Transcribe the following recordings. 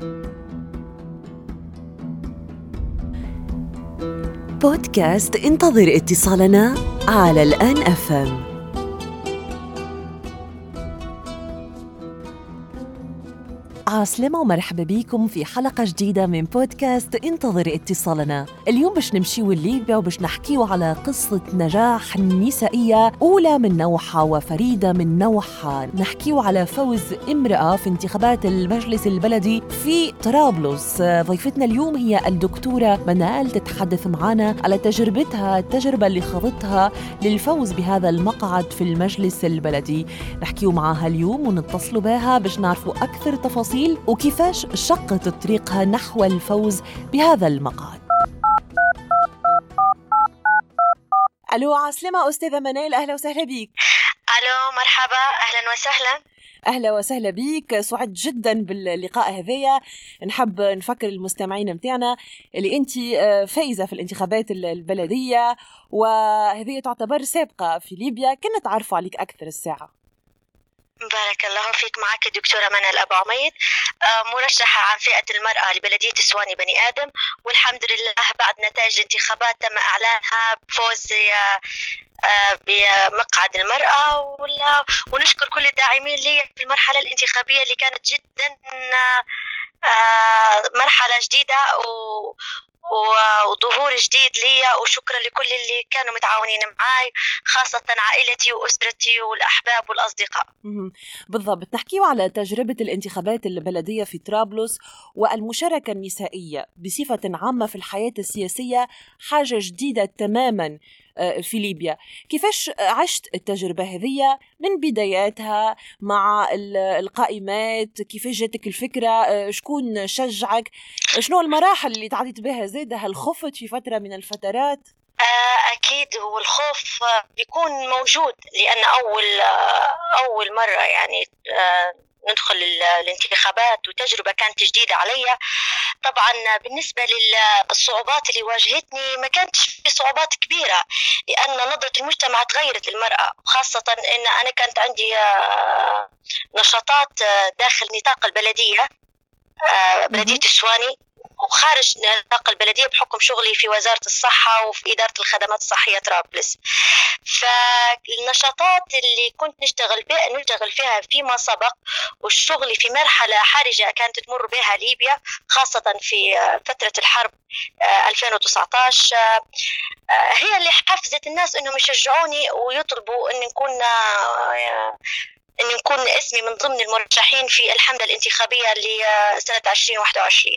بودكاست انتظر اتصالنا على الآن أفهم. عسلامة ومرحبا بيكم في حلقة جديدة من بودكاست انتظر اتصالنا. اليوم باش نمشيو لليبيا وباش نحكيو على قصة نجاح نسائية أولى من نوعها وفريدة من نوعها. نحكيو على فوز امرأة في انتخابات المجلس البلدي في طرابلس. ضيفتنا اليوم هي الدكتورة منال، تتحدث معنا على تجربتها، التجربة اللي خاضتها للفوز بهذا المقعد في المجلس البلدي. نحكيو معها اليوم ونتصلوا بها باش نعرفوا أكثر تفاصيل وكيفاش شقت طريقها نحو الفوز بهذا المقعد. ألو، عسلامة أستاذة منال، أهلا وسهلا بيك. ألو، مرحبا، أهلا وسهلا. أهلا وسهلا بيك، سعد جدا باللقاء هذايا. نحب نفكر المستمعين متاعنا اللي أنت فايزة في الانتخابات البلدية، وهذه تعتبر سابقة في ليبيا، كنا نتعرف عليك أكثر الساعة. بارك الله فيك. معك الدكتورة منال أبو عمير، مرشحة عن فئة المرأة لبلدية السواني بني آدم، والحمد لله بعد نتائج انتخابات تم إعلانها بفوز بمقعد المرأة، ونشكر كل الداعمين لي في المرحلة الانتخابية اللي كانت جدا مرحلة جديدة وظهور جديد ليا، وشكرا لكل اللي كانوا متعاونين معاي، خاصة عائلتي وأسرتي والأحباب والأصدقاء. بالضبط، نحكيو على تجربة الانتخابات البلدية في طرابلس والمشاركة النسائية بصفة عامة في الحياة السياسية، حاجة جديدة تماما في ليبيا. كيفاش عشت التجربة هذه من بداياتها مع القائمات؟ كيفاش جاتك الفكرة؟ شكون شجعك؟ شنو المراحل اللي تعديت بها؟ زادها الخوف في فترة من الفترات؟ أكيد هو الخوف بيكون موجود، لأن أول مرة يعني ندخل الانتخابات، وتجربة كانت جديدة عليا. طبعا بالنسبة للصعوبات اللي واجهتني، ما كانتش في صعوبات كبيرة، لأن نظرة المجتمع تغيرت للمرأة، وخاصة أن أنا كانت عندي نشاطات داخل نطاق البلدية، بلدية السواني، وخارج نطاق البلدية بحكم شغلي في وزارة الصحة وفي إدارة الخدمات الصحية طرابلس. فالنشاطات اللي كنت نشتغل فيها فيما سبق، والشغل في مرحلة حرجة كانت تمر بها ليبيا، خاصة في فترة الحرب 2019، هي اللي حفزت الناس أنهم يشجعوني ويطلبوا أن نكون اسمي من ضمن المرشحين في الحملة الانتخابية لسنة 2021.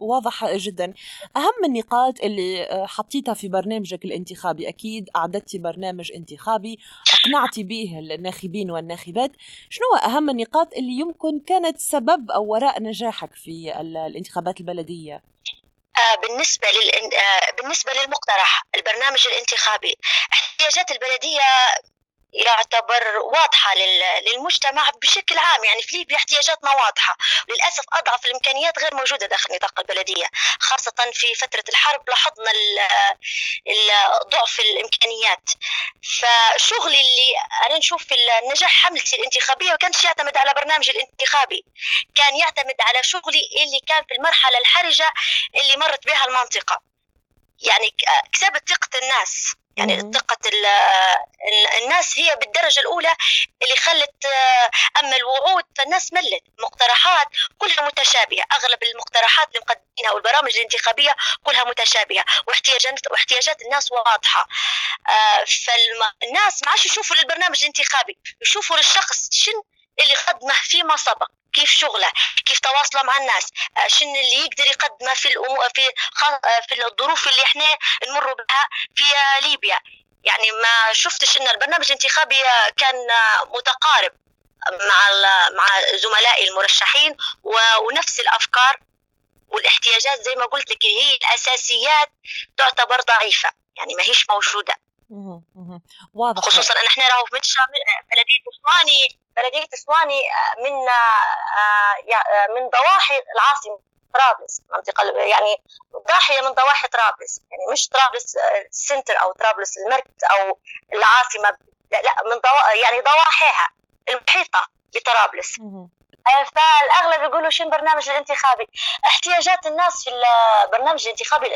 واضح جدا. أهم النقاط اللي حطيتها في برنامجك الانتخابي، أكيد أعددتي برنامج انتخابي أقنعتي به الناخبين والناخبات، شنو أهم النقاط اللي يمكن كانت سبب أو وراء نجاحك في الانتخابات البلدية؟ بالنسبة للمقترح البرنامج الانتخابي، احتياجات البلدية يعتبر واضحة للمجتمع بشكل عام، يعني في ليبيا احتياجاتنا واضحة، للأسف أضعف الإمكانيات غير موجودة داخل نطاق البلدية، خاصة في فترة الحرب لاحظنا ضعف الإمكانيات. فشغلي اللي أنا نشوف في النجاح حملتي الانتخابية ما كانش يعتمد على برنامج الانتخابي، كان يعتمد على شغلي اللي كان في المرحلة الحرجة اللي مرت بها المنطقة، يعني كسبت ثقة الناس. يعني ثقة الناس هي بالدرجة الأولى اللي خلت، أما الوعود فالناس ملت، مقترحات كلها متشابهة، أغلب المقترحات اللي مقدمينها والبرامج الانتخابية كلها متشابهة، واحتياجات الناس واضحة. فالناس ما عادش يشوفوا للبرنامج الانتخابي، يشوفوا للشخص شن اللي خدمه فيما سبق، كيف شغله، كيف تواصله مع الناس، شنو اللي يقدر يقدمه في الظروف اللي احنا نمر بها في ليبيا. يعني ما شفتش ان البرنامج الانتخابي كان متقارب مع زملائي المرشحين، ونفس الافكار والاحتياجات زي ما قلت لك، هي الاساسيات تعتبر ضعيفه، يعني ما هيش موجوده. واضح، خصوصا ان احنا راهو بلدية السواني من ضواحي العاصمة طرابلس، منطقة يعني ضاحية من ضواحي طرابلس، يعني مش طرابلس السنتر أو طرابلس المركز أو العاصمة، لا من ضواحيها المحيطة بطرابلس. فالاغلب يقولوا شنو برنامج الانتخابي. احتياجات الناس في البرنامج الانتخابي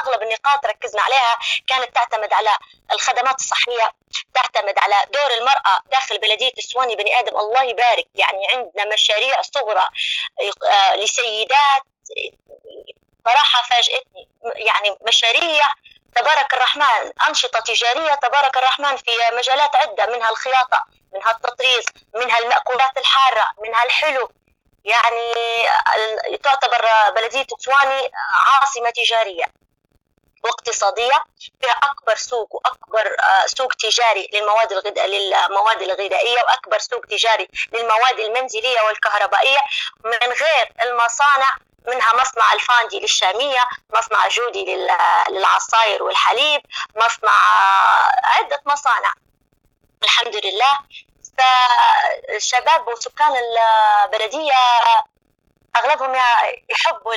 اغلب النقاط ركزنا عليها كانت تعتمد على الخدمات الصحيه، تعتمد على دور المراه داخل بلديه السواني. بني ادم الله يبارك، يعني عندنا مشاريع صغرى لسيدات صراحه فاجئتني، يعني مشاريع تبارك الرحمن، أنشطة تجارية تبارك الرحمن في مجالات عدة، منها الخياطة، منها التطريز، منها المأكولات الحارة، منها الحلو. يعني تعتبر بلدية السواني عاصمة تجارية واقتصادية، فيها أكبر سوق وأكبر سوق تجاري للمواد الغذائية، وأكبر سوق تجاري للمواد المنزلية والكهربائية، من غير المصانع، منها مصنع الفاندي للشامية، مصنع جودي للعصاير والحليب، مصنع عدة مصانع الحمد لله. فالشباب وسكان البلدية أغلبهم يحبوا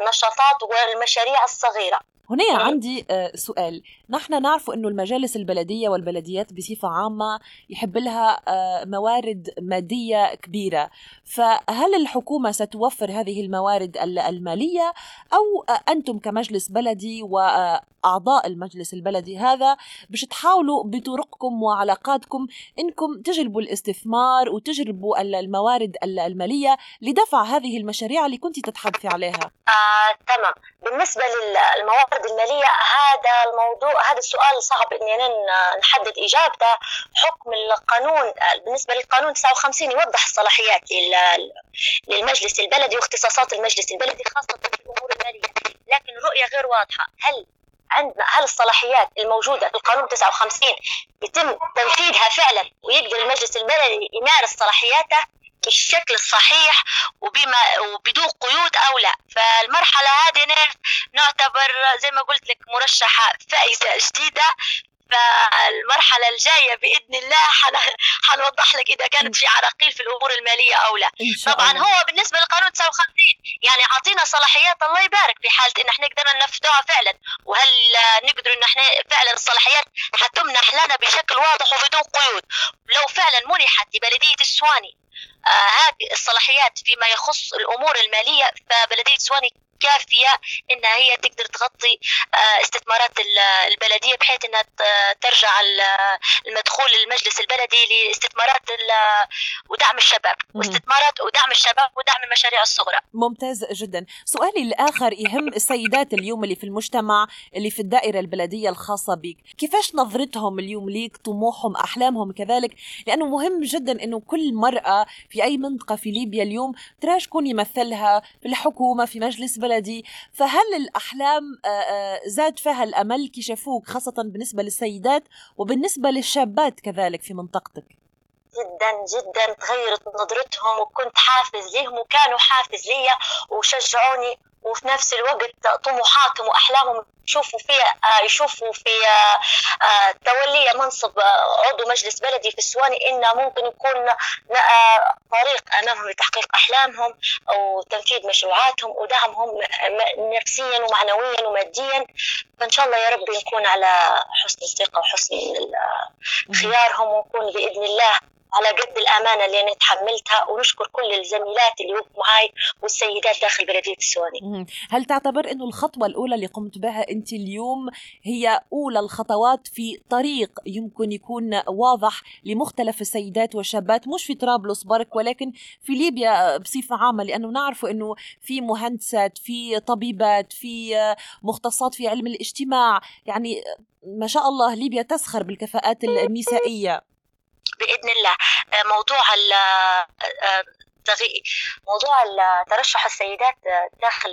النشاطات والمشاريع الصغيرة. هنا عندي سؤال، نحن نعرف أنه المجالس البلدية والبلديات بصفة عامة يحب لها موارد مادية كبيرة، فهل الحكومة ستوفر هذه الموارد المالية، أو أنتم كمجلس بلدي وأعضاء المجلس البلدي هذا باش تحاولوا بطرقكم وعلاقاتكم أنكم تجلبوا الاستثمار وتجلبوا الموارد المالية لدفع هذه المشاريع اللي كنت تتحدثي عليها؟ تمام. بالنسبة للموارد المالية، هذا الموضوع، هذا السؤال صعب إني أنا نحدد إجابته. حكم القانون، بالنسبة للقانون 59 يوضح الصلاحيات للمجلس البلدي واختصاصات المجلس البلدي خاصة في الأمور المالية، لكن الرؤية غير واضحة. هل الصلاحيات الموجودة في القانون 59 يتم تنفيذها فعلا، ويقدر المجلس البلدي يمارس صلاحياته بالشكل الصحيح وبدون قيود أو لا؟ فالمرحلة هذه نعتبر زي ما قلت لك مرشحة فائزة جديدة، فالمرحلة الجاية بإذن الله حنوضح لك إذا كانت في عراقيل في الأمور المالية أو لا. طبعا هو بالنسبة للقانون 59 يعني عطينا صلاحيات الله يبارك، في حالة إن احنا قدرنا ننفذها فعلا، وهل نقدر إن احنا فعلا الصلاحيات حتمنح لنا بشكل واضح وبدون قيود. لو فعلا منحت لبلدية السواني هذه الصلاحيات فيما يخص الأمور المالية، فبلدية السواني كافية إنها هي تقدر تغطي استثمارات البلدية، بحيث إنها ترجع المدخول للمجلس البلدي لاستثمارات ودعم الشباب، واستثمارات ودعم الشباب ودعم المشاريع الصغرى. ممتاز جدا. سؤالي الآخر يهم السيدات اليوم اللي في المجتمع، اللي في الدائرة البلدية الخاصة بك، كيفاش نظرتهم اليوم ليك، طموحهم، أحلامهم كذلك؟ لأنه مهم جدا إنه كل مرأة في أي منطقة في ليبيا اليوم ترى شكون يمثلها في الحكومة، في مجلس بلدي. فهل الأحلام زاد فيها الأمل كي شافوك، خاصة بالنسبة للسيدات وبالنسبة للشابات كذلك في منطقتك؟ جدا جدا تغيرت نظرتهم، وكنت حافز لهم وكانوا حافز لي وشجعوني، وفي نفس الوقت طموحاتهم وأحلامهم يشوفوا في تولي منصب عضو مجلس بلدي في السواني إنه ممكن يكون طريق أمامهم لتحقيق أحلامهم وتنفيذ مشروعاتهم ودعمهم نفسيا ومعنويا وماديا. فإن شاء الله يا رب نكون على حسن الثقة وحسن خيارهم، ونكون بإذن الله على قد الأمانة اللي أنا تحملتها. ونشكر كل الزميلات اللي وقفوا معي والسيدات داخل بلدية السواني. هل تعتبر أنه الخطوة الأولى اللي قمت بها أنت اليوم هي أولى الخطوات في طريق يمكن يكون واضح لمختلف السيدات والشابات، مش في طرابلس برك ولكن في ليبيا بصفة عامة؟ لأنه نعرف أنه في مهندسات، في طبيبات، في مختصات في علم الاجتماع، يعني ما شاء الله ليبيا تسخر بالكفاءات النسائية بإذن الله. موضوع ترشح السيدات داخل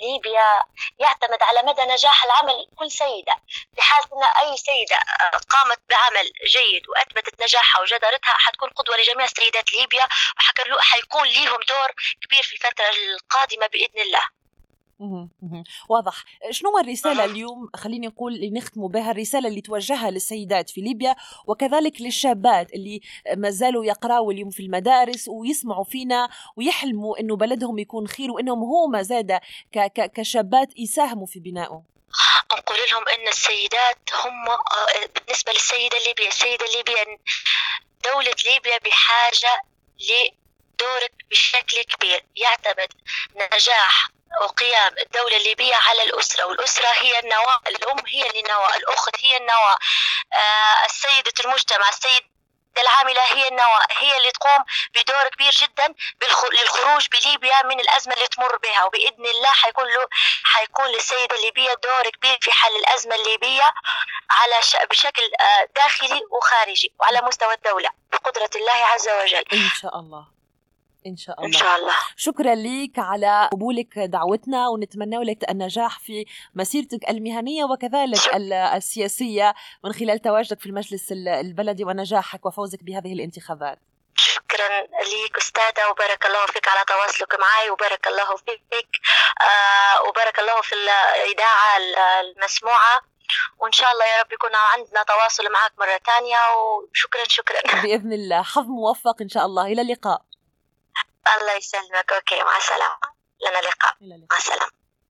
ليبيا يعتمد على مدى نجاح العمل كل سيدة. بحيث أن أي سيدة قامت بعمل جيد وأثبتت نجاحها وجدارتها حتكون قدوة لجميع سيدات ليبيا، وحيكون ليهم دور كبير في الفترة القادمة بإذن الله. واضح. شنو الرسالة اليوم، خليني نقول نختم بها، الرسالة اللي توجهها للسيدات في ليبيا وكذلك للشابات اللي ما زالوا يقراوا اليوم في المدارس ويسمعوا فينا ويحلموا إنه بلدهم يكون خير، وإنهم هما زادة كشابات يساهموا في بنائه؟ نقول لهم إن السيدات هم بالنسبة للسيدة الليبية، السيدة الليبية، دولة ليبيا بحاجة ل بشكل كبير. يعتمد نجاح وقيام الدولة الليبية على الأسرة، والأسرة هي النواة، الأم هي النواة، الأخت هي النواة، السيدة المجتمع، السيدة العاملة هي النواة، هي اللي تقوم بدور كبير جدا للخروج بليبيا من الأزمة اللي تمر بها. وبإذن الله حيكون للسيدة الليبية دور كبير في حل الأزمة الليبية على بشكل داخلي وخارجي وعلى مستوى الدولة بقدرة الله عز وجل. إن شاء الله إن شاء الله. شكرا لك على قبولك دعوتنا، ونتمنى لك النجاح في مسيرتك المهنية وكذلك السياسية من خلال تواجدك في المجلس البلدي ونجاحك وفوزك بهذه الانتخابات. شكرا لك أستاذة، وبارك الله فيك على تواصلك معي، وبارك الله فيك وبارك الله في الإذاعة المسموعة، وإن شاء الله يا رب يكون عندنا تواصل معك مرة تانية. وشكرا بإذن الله، حظ موفق إن شاء الله، إلى اللقاء. الله يسلمك. أوكي، مع السلامة، لنا لقاء، مع السلامة.